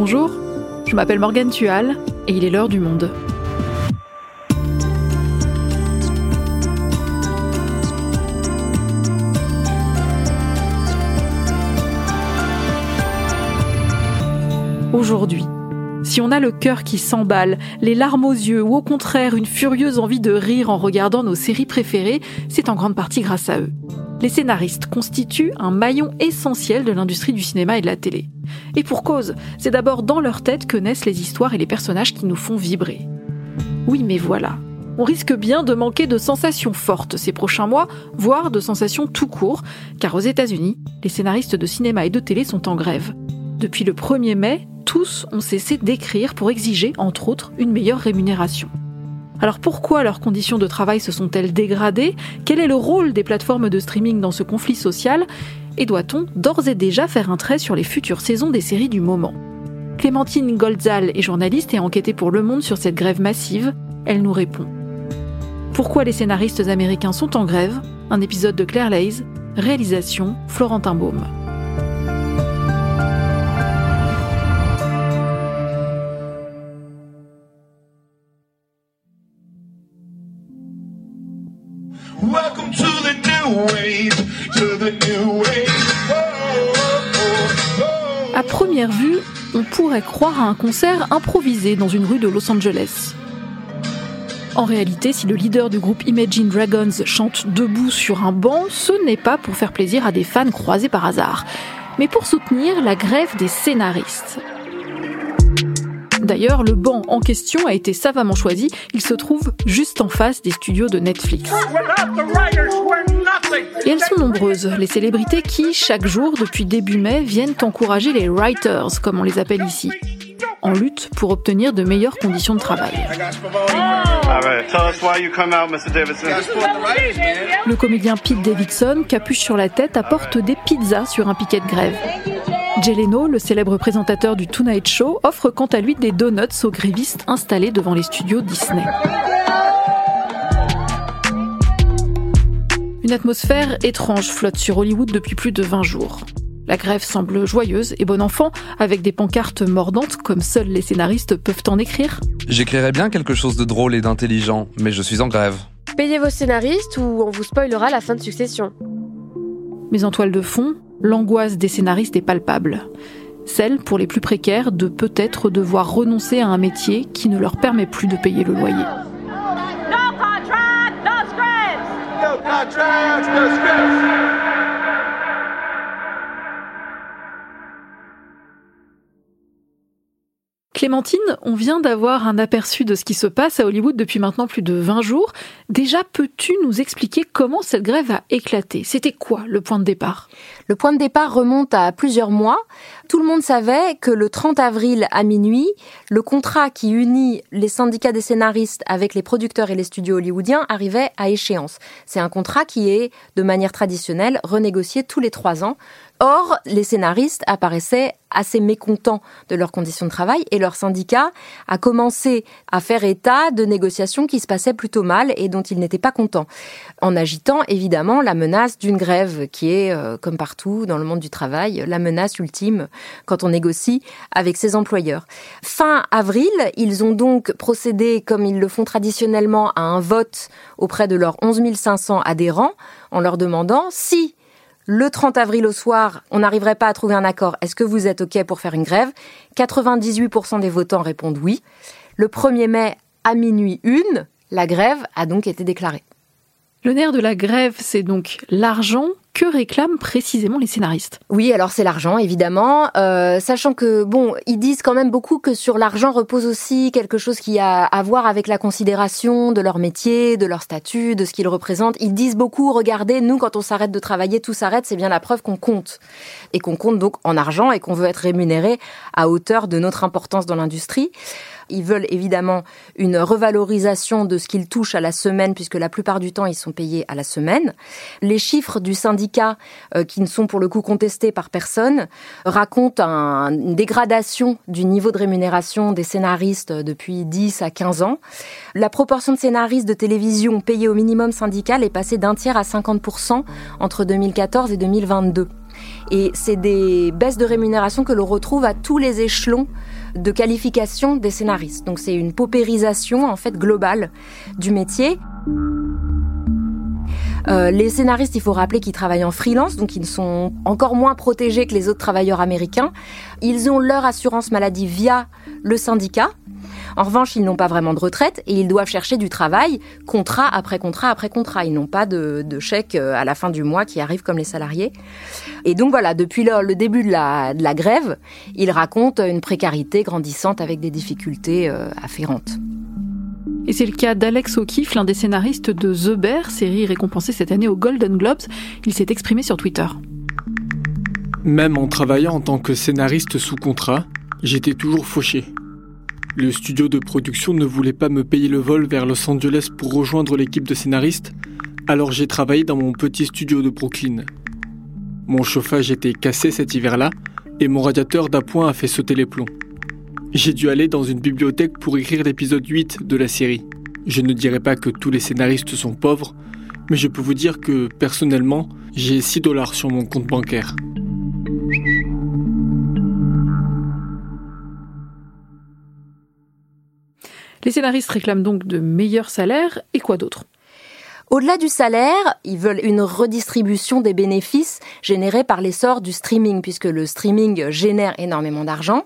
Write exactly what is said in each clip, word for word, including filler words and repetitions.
Bonjour, je m'appelle Morgane Tual et il est l'heure du monde. Aujourd'hui, si on a le cœur qui s'emballe, les larmes aux yeux ou au contraire une furieuse envie de rire en regardant nos séries préférées, c'est en grande partie grâce à eux. Les scénaristes constituent un maillon essentiel de l'industrie du cinéma et de la télé. Et pour cause, c'est d'abord dans leur tête que naissent les histoires et les personnages qui nous font vibrer. Oui, mais voilà, on risque bien de manquer de sensations fortes ces prochains mois, voire de sensations tout court, car aux États-Unis, les scénaristes de cinéma et de télé sont en grève. Depuis le premier mai, tous ont cessé d'écrire pour exiger, entre autres, une meilleure rémunération. Alors pourquoi leurs conditions de travail se sont-elles dégradées ? Quel est le rôle des plateformes de streaming dans ce conflit social ? Et doit-on d'ores et déjà faire un trait sur les futures saisons des séries du moment ? Clémentine Goldszal est journaliste et a enquêté pour Le Monde sur cette grève massive. Elle nous répond. Pourquoi les scénaristes américains sont en grève ? Un épisode de Claire Leys, réalisation Florentin Baume. Welcome to the new wave, to the new wave. Oh, oh, oh. À première vue, on pourrait croire à un concert improvisé dans une rue de Los Angeles. En réalité, si le leader du groupe Imagine Dragons chante debout sur un banc, ce n'est pas pour faire plaisir à des fans croisés par hasard, mais pour soutenir la grève des scénaristes. D'ailleurs, le banc en question a été savamment choisi. Il se trouve juste en face des studios de Netflix. Et elles sont nombreuses, les célébrités qui, chaque jour, depuis début mai, viennent encourager les writers, comme on les appelle ici, en lutte pour obtenir de meilleures conditions de travail. Le comédien Pete Davidson, capuche sur la tête, apporte des pizzas sur un piquet de grève. Jay Leno, le célèbre présentateur du Tonight Show, offre quant à lui des donuts aux grévistes installés devant les studios Disney. Une atmosphère étrange flotte sur Hollywood depuis plus de vingt jours. La grève semble joyeuse et bon enfant, avec des pancartes mordantes comme seuls les scénaristes peuvent en écrire. J'écrirais bien quelque chose de drôle et d'intelligent, mais je suis en grève. Payez vos scénaristes ou on vous spoilera la fin de Succession. Mais en toile de fond, l'angoisse des scénaristes est palpable. Celle, pour les plus précaires, de peut-être devoir renoncer à un métier qui ne leur permet plus de payer le loyer. No contract, no scripts. No contract, no scripts. Clémentine, on vient d'avoir un aperçu de ce qui se passe à Hollywood depuis maintenant plus de vingt jours. Déjà, peux-tu nous expliquer comment cette grève a éclaté ? C'était quoi le point de départ ? Le point de départ remonte à plusieurs mois. Tout le monde savait que le trente avril à minuit, le contrat qui unit les syndicats des scénaristes avec les producteurs et les studios hollywoodiens arrivait à échéance. C'est un contrat qui est, de manière traditionnelle, renégocié tous les trois ans. Or, les scénaristes apparaissaient assez mécontents de leurs conditions de travail et leur syndicat a commencé à faire état de négociations qui se passaient plutôt mal et dont ils n'étaient pas contents, en agitant évidemment la menace d'une grève qui est, euh, comme partout dans le monde du travail, la menace ultime quand on négocie avec ses employeurs. Fin avril, ils ont donc procédé, comme ils le font traditionnellement, à un vote auprès de leurs onze mille cinq cents adhérents en leur demandant si le trente avril au soir, on n'arriverait pas à trouver un accord. Est-ce que vous êtes OK pour faire une grève ? quatre-vingt-dix-huit pour cent des votants répondent oui. Le premier mai, à minuit une, la grève a donc été déclarée. Le nerf de la grève, c'est donc l'argent. Que réclament précisément les scénaristes ? Oui, alors c'est l'argent, évidemment. Euh, sachant que, bon, ils disent quand même beaucoup que sur l'argent repose aussi quelque chose qui a à voir avec la considération de leur métier, de leur statut, de ce qu'ils représentent. Ils disent beaucoup, regardez, nous, quand on s'arrête de travailler, tout s'arrête, c'est bien la preuve qu'on compte. Et qu'on compte donc en argent et qu'on veut être rémunéré à hauteur de notre importance dans l'industrie. Ils veulent évidemment une revalorisation de ce qu'ils touchent à la semaine, puisque la plupart du temps, ils sont payés à la semaine. Les chiffres du syndicat, euh, qui ne sont pour le coup contestés par personne, racontent un, une dégradation du niveau de rémunération des scénaristes depuis dix à quinze ans. La proportion de scénaristes de télévision payés au minimum syndical est passée d'un tiers à cinquante pour cent entre deux mille quatorze et deux mille vingt-deux. Et c'est des baisses de rémunération que l'on retrouve à tous les échelons de qualification des scénaristes. Donc c'est une paupérisation en fait globale du métier. Euh, les scénaristes, il faut rappeler qu'ils travaillent en freelance, donc ils sont encore moins protégés que les autres travailleurs américains. Ils ont leur assurance maladie via le syndicat. En revanche, ils n'ont pas vraiment de retraite et ils doivent chercher du travail, contrat après contrat après contrat. Ils n'ont pas de, de chèque à la fin du mois qui arrive comme les salariés. Et donc voilà, depuis le, le début de la, de la grève, ils racontent une précarité grandissante avec des difficultés euh, afférentes. Et c'est le cas d'Alex O'Keefe, l'un des scénaristes de The Bear, série récompensée cette année aux Golden Globes. Il s'est exprimé sur Twitter. Même en travaillant en tant que scénariste sous contrat, j'étais toujours fauché. Le studio de production ne voulait pas me payer le vol vers Los Angeles pour rejoindre l'équipe de scénaristes, alors j'ai travaillé dans mon petit studio de Brooklyn. Mon chauffage était cassé cet hiver-là et mon radiateur d'appoint a fait sauter les plombs. J'ai dû aller dans une bibliothèque pour écrire l'épisode huit de la série. Je ne dirais pas que tous les scénaristes sont pauvres, mais je peux vous dire que, personnellement, j'ai six dollars sur mon compte bancaire. Les scénaristes réclament donc de meilleurs salaires, et quoi d'autre ? Au-delà du salaire, ils veulent une redistribution des bénéfices générés par l'essor du streaming, puisque le streaming génère énormément d'argent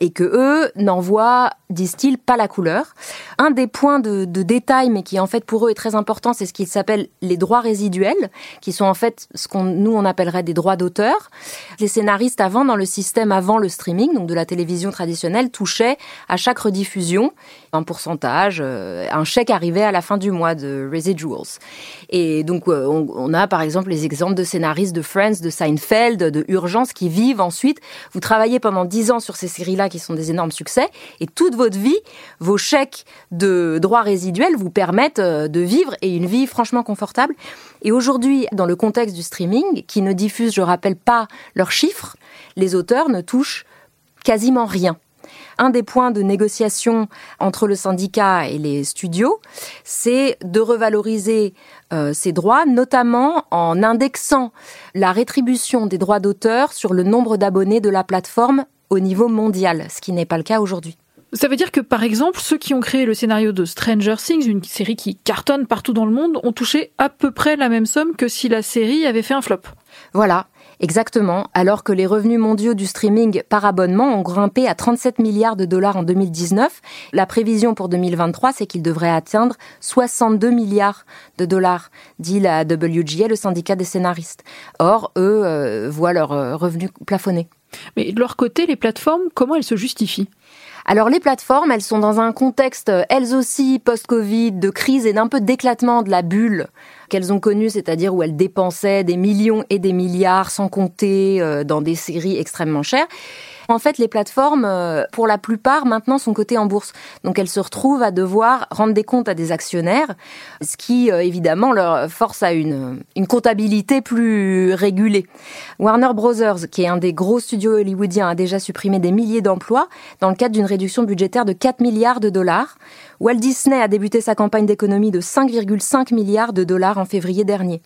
et que eux n'en voient, disent-ils, pas la couleur. Un des points de, de détail, mais qui en fait pour eux est très important, c'est ce qu'ils s'appellent les droits résiduels, qui sont en fait ce qu'on nous on appellerait des droits d'auteur. Les scénaristes avant, dans le système avant le streaming, donc de la télévision traditionnelle, touchaient à chaque rediffusion un pourcentage, un chèque arrivait à la fin du mois de residuals. Et donc, on a par exemple les exemples de scénaristes de Friends, de Seinfeld, de Urgence qui vivent ensuite. Vous travaillez pendant dix ans sur ces séries-là qui sont des énormes succès et toute votre vie, vos chèques de droits résiduels vous permettent de vivre et une vie franchement confortable. Et aujourd'hui, dans le contexte du streaming, qui ne diffuse, je rappelle pas leurs chiffres, les auteurs ne touchent quasiment rien. Un des points de négociation entre le syndicat et les studios, c'est de revaloriser euh, ces droits, notamment en indexant la rétribution des droits d'auteur sur le nombre d'abonnés de la plateforme au niveau mondial, ce qui n'est pas le cas aujourd'hui. Ça veut dire que, par exemple, ceux qui ont créé le scénario de Stranger Things, une série qui cartonne partout dans le monde, ont touché à peu près la même somme que si la série avait fait un flop. Voilà. Exactement, alors que les revenus mondiaux du streaming par abonnement ont grimpé à trente-sept milliards de dollars en deux mille dix-neuf, la prévision pour deux mille vingt-trois, c'est qu'ils devraient atteindre soixante-deux milliards de dollars, dit la W G A, le syndicat des scénaristes. Or, eux euh, voient leurs revenus plafonnés. Mais de leur côté, les plateformes, comment elles se justifient ? Alors les plateformes, elles sont dans un contexte, elles aussi, post-Covid, de crise et d'un peu d'éclatement de la bulle qu'elles ont connue, c'est-à-dire où elles dépensaient des millions et des milliards, sans compter, euh, dans des séries extrêmement chères. En fait, les plateformes, euh, pour la plupart, maintenant, sont cotées en bourse. Donc elles se retrouvent à devoir rendre des comptes à des actionnaires, ce qui, euh, évidemment, leur force à une, une comptabilité plus régulée. Warner Brothers, qui est un des gros studios hollywoodiens, a déjà supprimé des milliers d'emplois dans le cadre d'une réduction budgétaire de quatre milliards de dollars. Walt Disney a débuté sa campagne d'économie de cinq virgule cinq milliards de dollars en février dernier.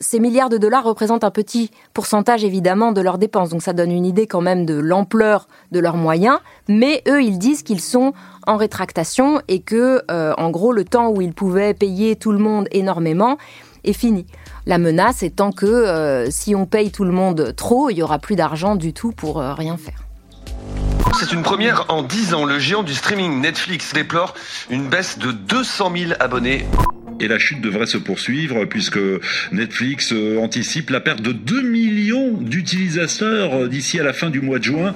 Ces milliards de dollars représentent un petit pourcentage évidemment de leurs dépenses, donc ça donne une idée quand même de l'ampleur de leurs moyens, mais eux ils disent qu'ils sont en rétractation et que euh, en gros le temps où ils pouvaient payer tout le monde énormément est fini. La menace étant que euh, si on paye tout le monde trop, il n'y aura plus d'argent du tout pour euh, rien faire. C'est une première en dix ans. Le géant du streaming Netflix déplore une baisse de deux cent mille abonnés. Et la chute devrait se poursuivre puisque Netflix anticipe la perte de deux millions d'utilisateurs d'ici à la fin du mois de juin.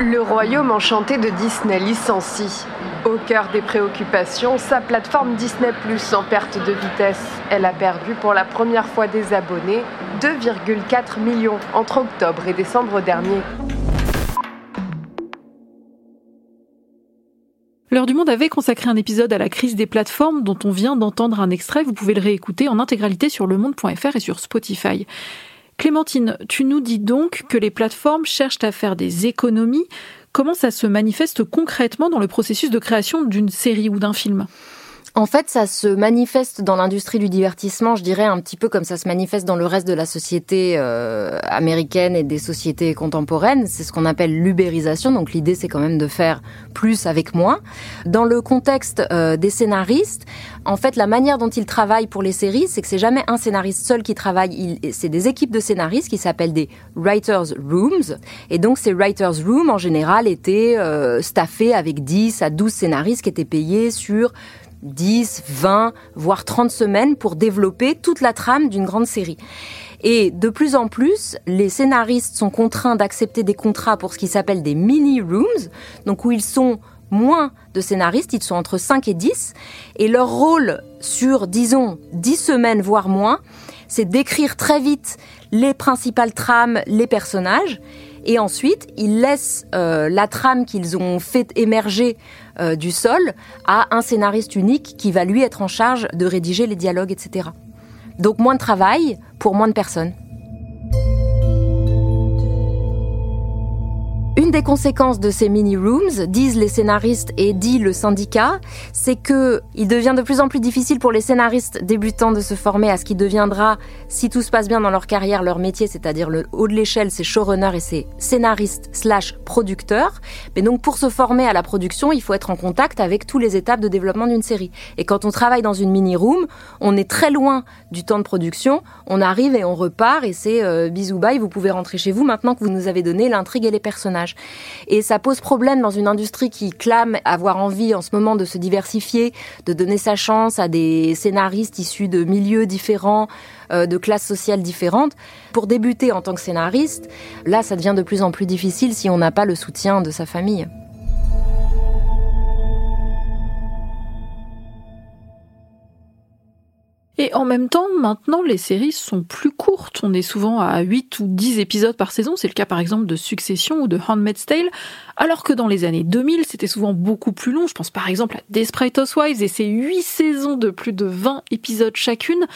Le royaume enchanté de Disney licencie. Au cœur des préoccupations, sa plateforme Disney plus, en perte de vitesse. Elle a perdu pour la première fois des abonnés, deux virgule quatre millions entre octobre et décembre dernier. L'heure du monde avait consacré un épisode à la crise des plateformes dont on vient d'entendre un extrait. Vous pouvez le réécouter en intégralité sur le monde point f r et sur Spotify. Clémentine, tu nous dis donc que les plateformes cherchent à faire des économies. Comment ça se manifeste concrètement dans le processus de création d'une série ou d'un film ? En fait, ça se manifeste dans l'industrie du divertissement, je dirais, un petit peu comme ça se manifeste dans le reste de la société euh, américaine et des sociétés contemporaines. C'est ce qu'on appelle l'ubérisation, donc l'idée, c'est quand même de faire plus avec moins. Dans le contexte euh, des scénaristes, en fait, la manière dont ils travaillent pour les séries, c'est que c'est jamais un scénariste seul qui travaille, il, c'est des équipes de scénaristes qui s'appellent des writers' rooms, et donc ces writers' rooms, en général, étaient euh, staffés avec dix à douze scénaristes qui étaient payés sur dix, vingt, voire trente semaines pour développer toute la trame d'une grande série. Et de plus en plus, les scénaristes sont contraints d'accepter des contrats pour ce qui s'appelle des mini-rooms, donc où ils sont moins de scénaristes, ils sont entre cinq et dix, et leur rôle sur, disons, dix semaines, voire moins, c'est d'écrire très vite les principales trames, les personnages, et ensuite, ils laissent euh, la trame qu'ils ont fait émerger euh, du sol à un scénariste unique qui va lui être en charge de rédiger les dialogues, et cetera. Donc moins de travail pour moins de personnes. Une des conséquences de ces mini-rooms, disent les scénaristes et dit le syndicat, c'est que il devient de plus en plus difficile pour les scénaristes débutants de se former à ce qui deviendra, si tout se passe bien dans leur carrière, leur métier, c'est-à-dire le haut de l'échelle, c'est showrunner et c'est scénariste slash producteur. Mais donc pour se former à la production, il faut être en contact avec toutes les étapes de développement d'une série. Et quand on travaille dans une mini-room, on est très loin du temps de production, on arrive et on repart et c'est euh, bisous bye, vous pouvez rentrer chez vous maintenant que vous nous avez donné l'intrigue et les personnages. Et ça pose problème dans une industrie qui clame avoir envie en ce moment de se diversifier, de donner sa chance à des scénaristes issus de milieux différents, euh, de classes sociales différentes. Pour débuter en tant que scénariste, là, ça devient de plus en plus difficile si on n'a pas le soutien de sa famille. Et en même temps, maintenant, les séries sont plus courtes. On est souvent à huit ou dix épisodes par saison. C'est le cas, par exemple, de Succession ou de Handmaid's Tale. Alors que dans les années deux mille, c'était souvent beaucoup plus long. Je pense, par exemple, à Desperate Housewives et ses huit saisons de plus de vingt épisodes chacune.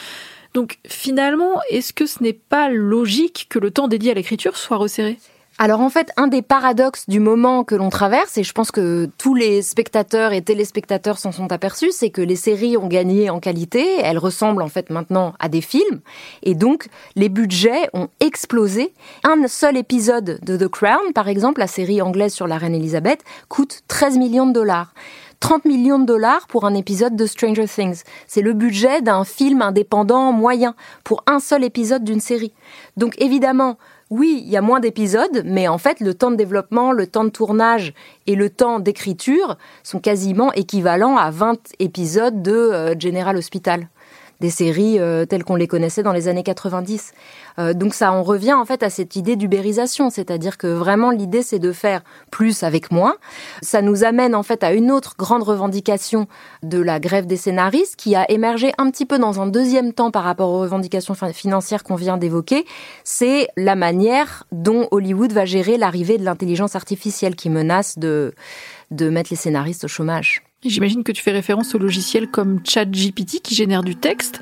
Donc, finalement, est-ce que ce n'est pas logique que le temps dédié à l'écriture soit resserré ? Alors en fait, un des paradoxes du moment que l'on traverse, et je pense que tous les spectateurs et téléspectateurs s'en sont aperçus, c'est que les séries ont gagné en qualité, elles ressemblent en fait maintenant à des films, et donc les budgets ont explosé. Un seul épisode de The Crown, par exemple, la série anglaise sur la reine Elisabeth, coûte treize millions de dollars. trente millions de dollars pour un épisode de Stranger Things. C'est le budget d'un film indépendant moyen, pour un seul épisode d'une série. Donc évidemment, oui, il y a moins d'épisodes, mais en fait, le temps de développement, le temps de tournage et le temps d'écriture sont quasiment équivalents à vingt épisodes de General Hospital, des séries euh, telles qu'on les connaissait dans les années quatre-vingt-dix. Euh, donc ça, on revient en fait à cette idée d'ubérisation, c'est-à-dire que vraiment l'idée, c'est de faire plus avec moins. Ça nous amène en fait à une autre grande revendication de la grève des scénaristes qui a émergé un petit peu dans un deuxième temps par rapport aux revendications financières qu'on vient d'évoquer. C'est la manière dont Hollywood va gérer l'arrivée de l'intelligence artificielle qui menace de, de mettre les scénaristes au chômage. J'imagine que tu fais référence aux logiciels comme ChatGPT qui génère du texte.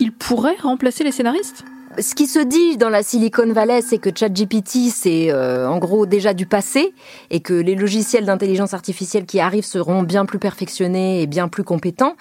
Il pourrait remplacer les scénaristes ? Ce qui se dit dans la Silicon Valley, c'est que ChatGPT, c'est euh, en gros déjà du passé et que les logiciels d'intelligence artificielle qui arrivent seront bien plus perfectionnés et bien plus compétents.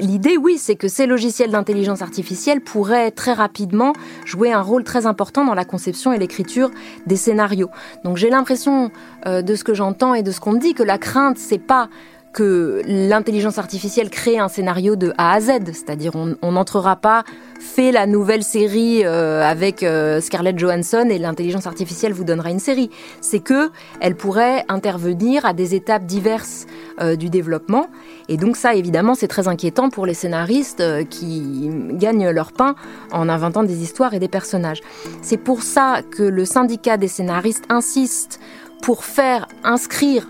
L'idée, oui, c'est que ces logiciels d'intelligence artificielle pourraient très rapidement jouer un rôle très important dans la conception et l'écriture des scénarios. Donc j'ai l'impression euh, de ce que j'entends et de ce qu'on me dit que la crainte, c'est pas que l'intelligence artificielle crée un scénario de A à Z, c'est-à-dire on n'entrera pas, fait la nouvelle série euh, avec euh, Scarlett Johansson et l'intelligence artificielle vous donnera une série. C'est que elle pourrait intervenir à des étapes diverses euh, du développement, et donc ça évidemment c'est très inquiétant pour les scénaristes euh, qui gagnent leur pain en inventant des histoires et des personnages. C'est pour ça que le syndicat des scénaristes insiste pour faire inscrire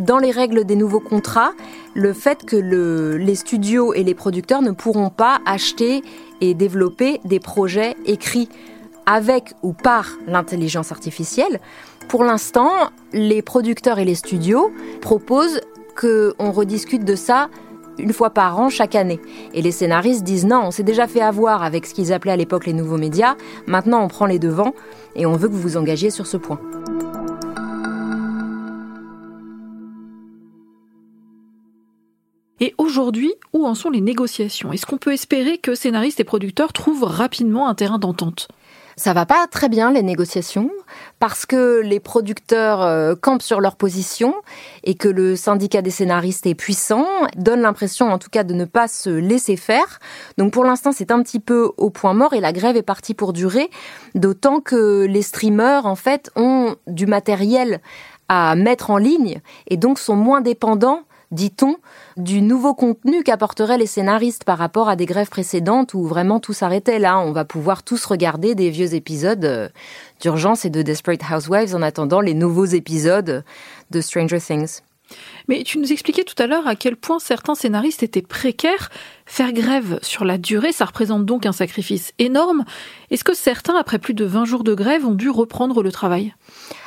dans les règles des nouveaux contrats, le fait que le, les studios et les producteurs ne pourront pas acheter et développer des projets écrits avec ou par l'intelligence artificielle. Pour l'instant, les producteurs et les studios proposent qu'on rediscute de ça une fois par an, chaque année. Et les scénaristes disent non, on s'est déjà fait avoir avec ce qu'ils appelaient à l'époque les nouveaux médias, maintenant on prend les devants et on veut que vous vous engagiez sur ce point. Aujourd'hui, où en sont les négociations? Est-ce qu'on peut espérer que scénaristes et producteurs trouvent rapidement un terrain d'entente? Ça va pas très bien, les négociations, parce que les producteurs euh, campent sur leur position et que le syndicat des scénaristes est puissant, donne l'impression en tout cas de ne pas se laisser faire. Donc pour l'instant, c'est un petit peu au point mort et la grève est partie pour durer, d'autant que les streamers, en fait, ont du matériel à mettre en ligne et donc sont moins dépendants, dit-on, du nouveau contenu qu'apporteraient les scénaristes par rapport à des grèves précédentes où vraiment tout s'arrêtait. Là, on va pouvoir tous regarder des vieux épisodes d'Urgence et de Desperate Housewives en attendant les nouveaux épisodes de Stranger Things. Mais tu nous expliquais tout à l'heure à quel point certains scénaristes étaient précaires. Faire grève sur la durée, ça représente donc un sacrifice énorme. Est-ce que certains, après plus de vingt jours de grève, ont dû reprendre le travail ?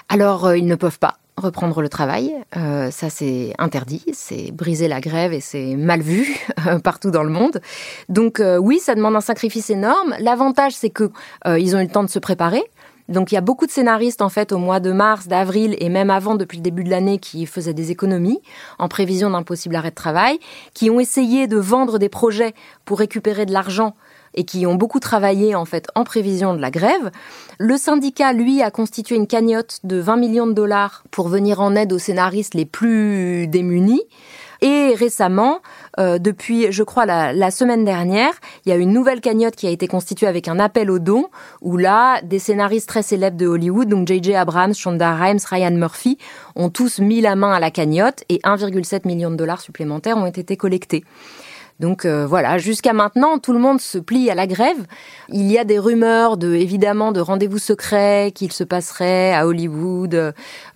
Alors, euh, ils ne peuvent pas reprendre le travail. Euh, ça, c'est interdit. C'est briser la grève et c'est mal vu partout dans le monde. Donc euh, oui, ça demande un sacrifice énorme. L'avantage, c'est que euh, ils ont eu le temps de se préparer. Donc il y a beaucoup de scénaristes en fait au mois de mars, d'avril et même avant depuis le début de l'année qui faisaient des économies en prévision d'un possible arrêt de travail, qui ont essayé de vendre des projets pour récupérer de l'argent et qui ont beaucoup travaillé en fait en prévision de la grève. Le syndicat, lui, a constitué une cagnotte de vingt millions de dollars pour venir en aide aux scénaristes les plus démunis. Et récemment, euh, depuis, je crois, la, la semaine dernière, il y a une nouvelle cagnotte qui a été constituée avec un appel aux dons, où là, des scénaristes très célèbres de Hollywood, donc J J Abrams, Shonda Rhimes, Ryan Murphy, ont tous mis la main à la cagnotte et un virgule sept million de dollars supplémentaires ont été collectés. Donc euh, voilà, jusqu'à maintenant, tout le monde se plie à la grève. Il y a des rumeurs, de, évidemment, de rendez-vous secrets qu'il se passerait à Hollywood,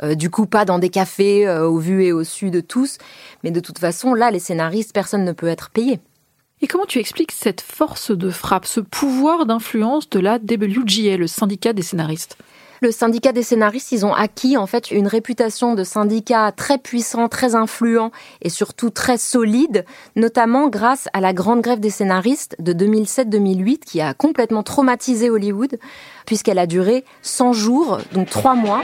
euh, du coup pas dans des cafés, euh, au vu et au su de tous. Mais de toute façon, là, les scénaristes, personne ne peut être payé. Et comment tu expliques cette force de frappe, ce pouvoir d'influence de la W G A, le syndicat des scénaristes ? Le syndicat des scénaristes, ils ont acquis en fait une réputation de syndicat très puissant, très influent et surtout très solide, notamment grâce à la grande grève des scénaristes de deux mille sept deux mille huit qui a complètement traumatisé Hollywood puisqu'elle a duré cent jours, donc trois mois.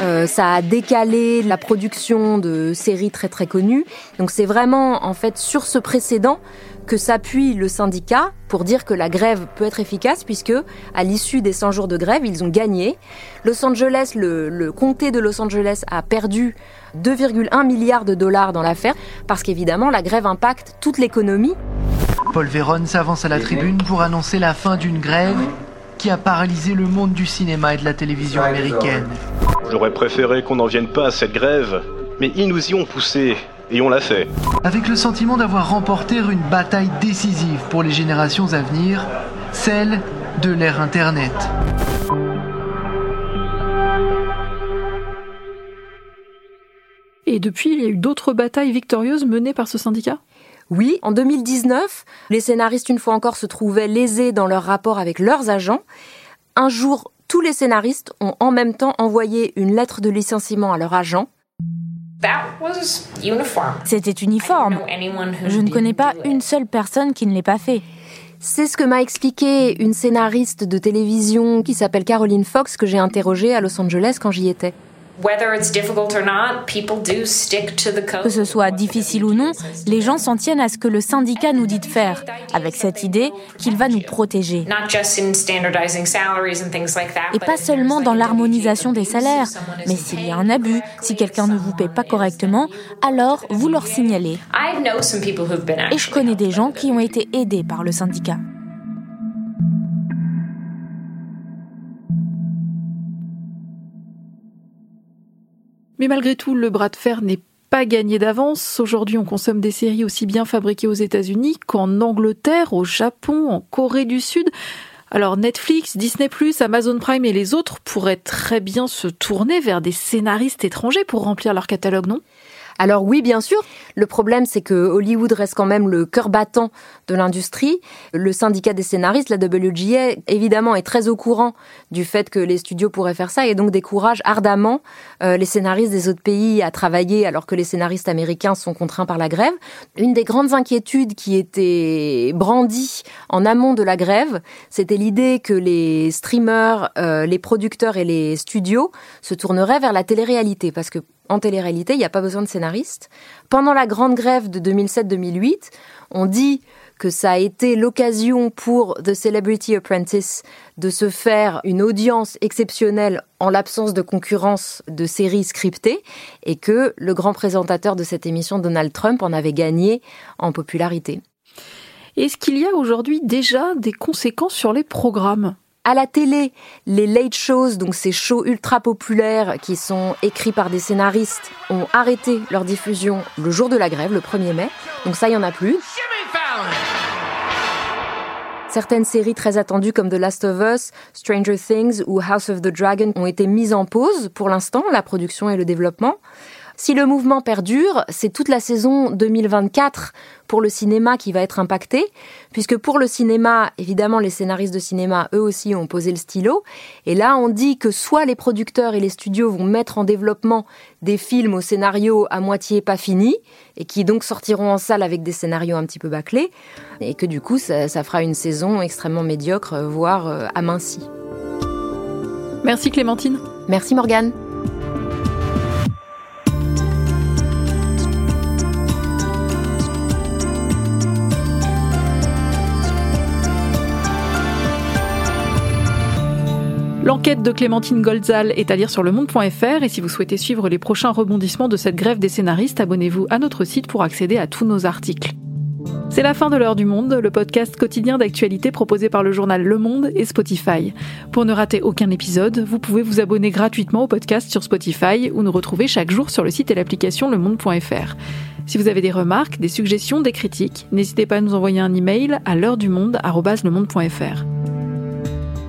Euh, ça a décalé la production de séries très très connues. Donc c'est vraiment en fait sur ce précédent que s'appuie le syndicat pour dire que la grève peut être efficace puisque, à l'issue des cent jours de grève, ils ont gagné. Los Angeles, le, le comté de Los Angeles a perdu deux virgule un milliards de dollars dans l'affaire parce qu'évidemment, la grève impacte toute l'économie. Paul Véron s'avance à la tribune pour annoncer la fin d'une grève qui a paralysé le monde du cinéma et de la télévision américaine. J'aurais préféré qu'on n'en vienne pas à cette grève, mais ils nous y ont poussé. Et on l'a fait. Avec le sentiment d'avoir remporté une bataille décisive pour les générations à venir, celle de l'ère Internet. Et depuis, il y a eu d'autres batailles victorieuses menées par ce syndicat ? Oui, en deux mille dix-neuf, les scénaristes, une fois encore, se trouvaient lésés dans leur rapport avec leurs agents. Un jour, tous les scénaristes ont en même temps envoyé une lettre de licenciement à leur agent. C'était uniforme. Je ne connais pas une seule personne qui ne l'ait pas fait. C'est ce que m'a expliqué une scénariste de télévision qui s'appelle Caroline Fox, que j'ai interrogée à Los Angeles quand j'y étais. Que ce soit difficile ou non, les gens s'en tiennent à ce que le syndicat nous dit de faire, avec cette idée qu'il va nous protéger. Et pas seulement dans l'harmonisation des salaires, mais s'il y a un abus, si quelqu'un ne vous paie pas correctement, alors vous leur signalez. Et je connais des gens qui ont été aidés par le syndicat. Mais malgré tout, le bras de fer n'est pas gagné d'avance. Aujourd'hui, on consomme des séries aussi bien fabriquées aux États-Unis qu'en Angleterre, au Japon, en Corée du Sud. Alors Netflix, Disney plus, Amazon Prime et les autres pourraient très bien se tourner vers des scénaristes étrangers pour remplir leur catalogue, non ? Alors oui, bien sûr. Le problème, c'est que Hollywood reste quand même le cœur battant de l'industrie. Le syndicat des scénaristes, la W G A, évidemment, est très au courant du fait que les studios pourraient faire ça et donc décourage ardemment euh, les scénaristes des autres pays à travailler alors que les scénaristes américains sont contraints par la grève. Une des grandes inquiétudes qui était brandie en amont de la grève, c'était l'idée que les streamers, euh, les producteurs et les studios se tourneraient vers la télé-réalité parce que En télé-réalité, il n'y a pas besoin de scénaristes. Pendant la grande grève de deux mille sept deux mille huit, on dit que ça a été l'occasion pour The Celebrity Apprentice de se faire une audience exceptionnelle en l'absence de concurrence de séries scriptées et que le grand présentateur de cette émission, Donald Trump, en avait gagné en popularité. Est-ce qu'il y a aujourd'hui déjà des conséquences sur les programmes ? À la télé, les late shows, donc ces shows ultra populaires qui sont écrits par des scénaristes, ont arrêté leur diffusion le jour de la grève, le premier mai. Donc ça, il n'y en a plus. Certaines séries très attendues comme The Last of Us, Stranger Things ou House of the Dragon ont été mises en pause pour l'instant, la production et le développement. Si le mouvement perdure, c'est toute la saison deux mille vingt-quatre pour le cinéma qui va être impactée, puisque pour le cinéma, évidemment, les scénaristes de cinéma, eux aussi, ont posé le stylo. Et là, on dit que soit les producteurs et les studios vont mettre en développement des films au scénario à moitié pas fini, et qui donc sortiront en salle avec des scénarios un petit peu bâclés, et que du coup, ça, ça fera une saison extrêmement médiocre, voire amincie. Merci Clémentine. Merci Morgane. L'enquête de Clémentine Goldszal est à lire sur le monde point f r et si vous souhaitez suivre les prochains rebondissements de cette grève des scénaristes, abonnez-vous à notre site pour accéder à tous nos articles. C'est la fin de l'heure du monde, le podcast quotidien d'actualité proposé par le journal Le Monde et Spotify. Pour ne rater aucun épisode, vous pouvez vous abonner gratuitement au podcast sur Spotify ou nous retrouver chaque jour sur le site et l'application le monde point f r. Si vous avez des remarques, des suggestions, des critiques, n'hésitez pas à nous envoyer un email à l'heure du monde arobase le monde point f r.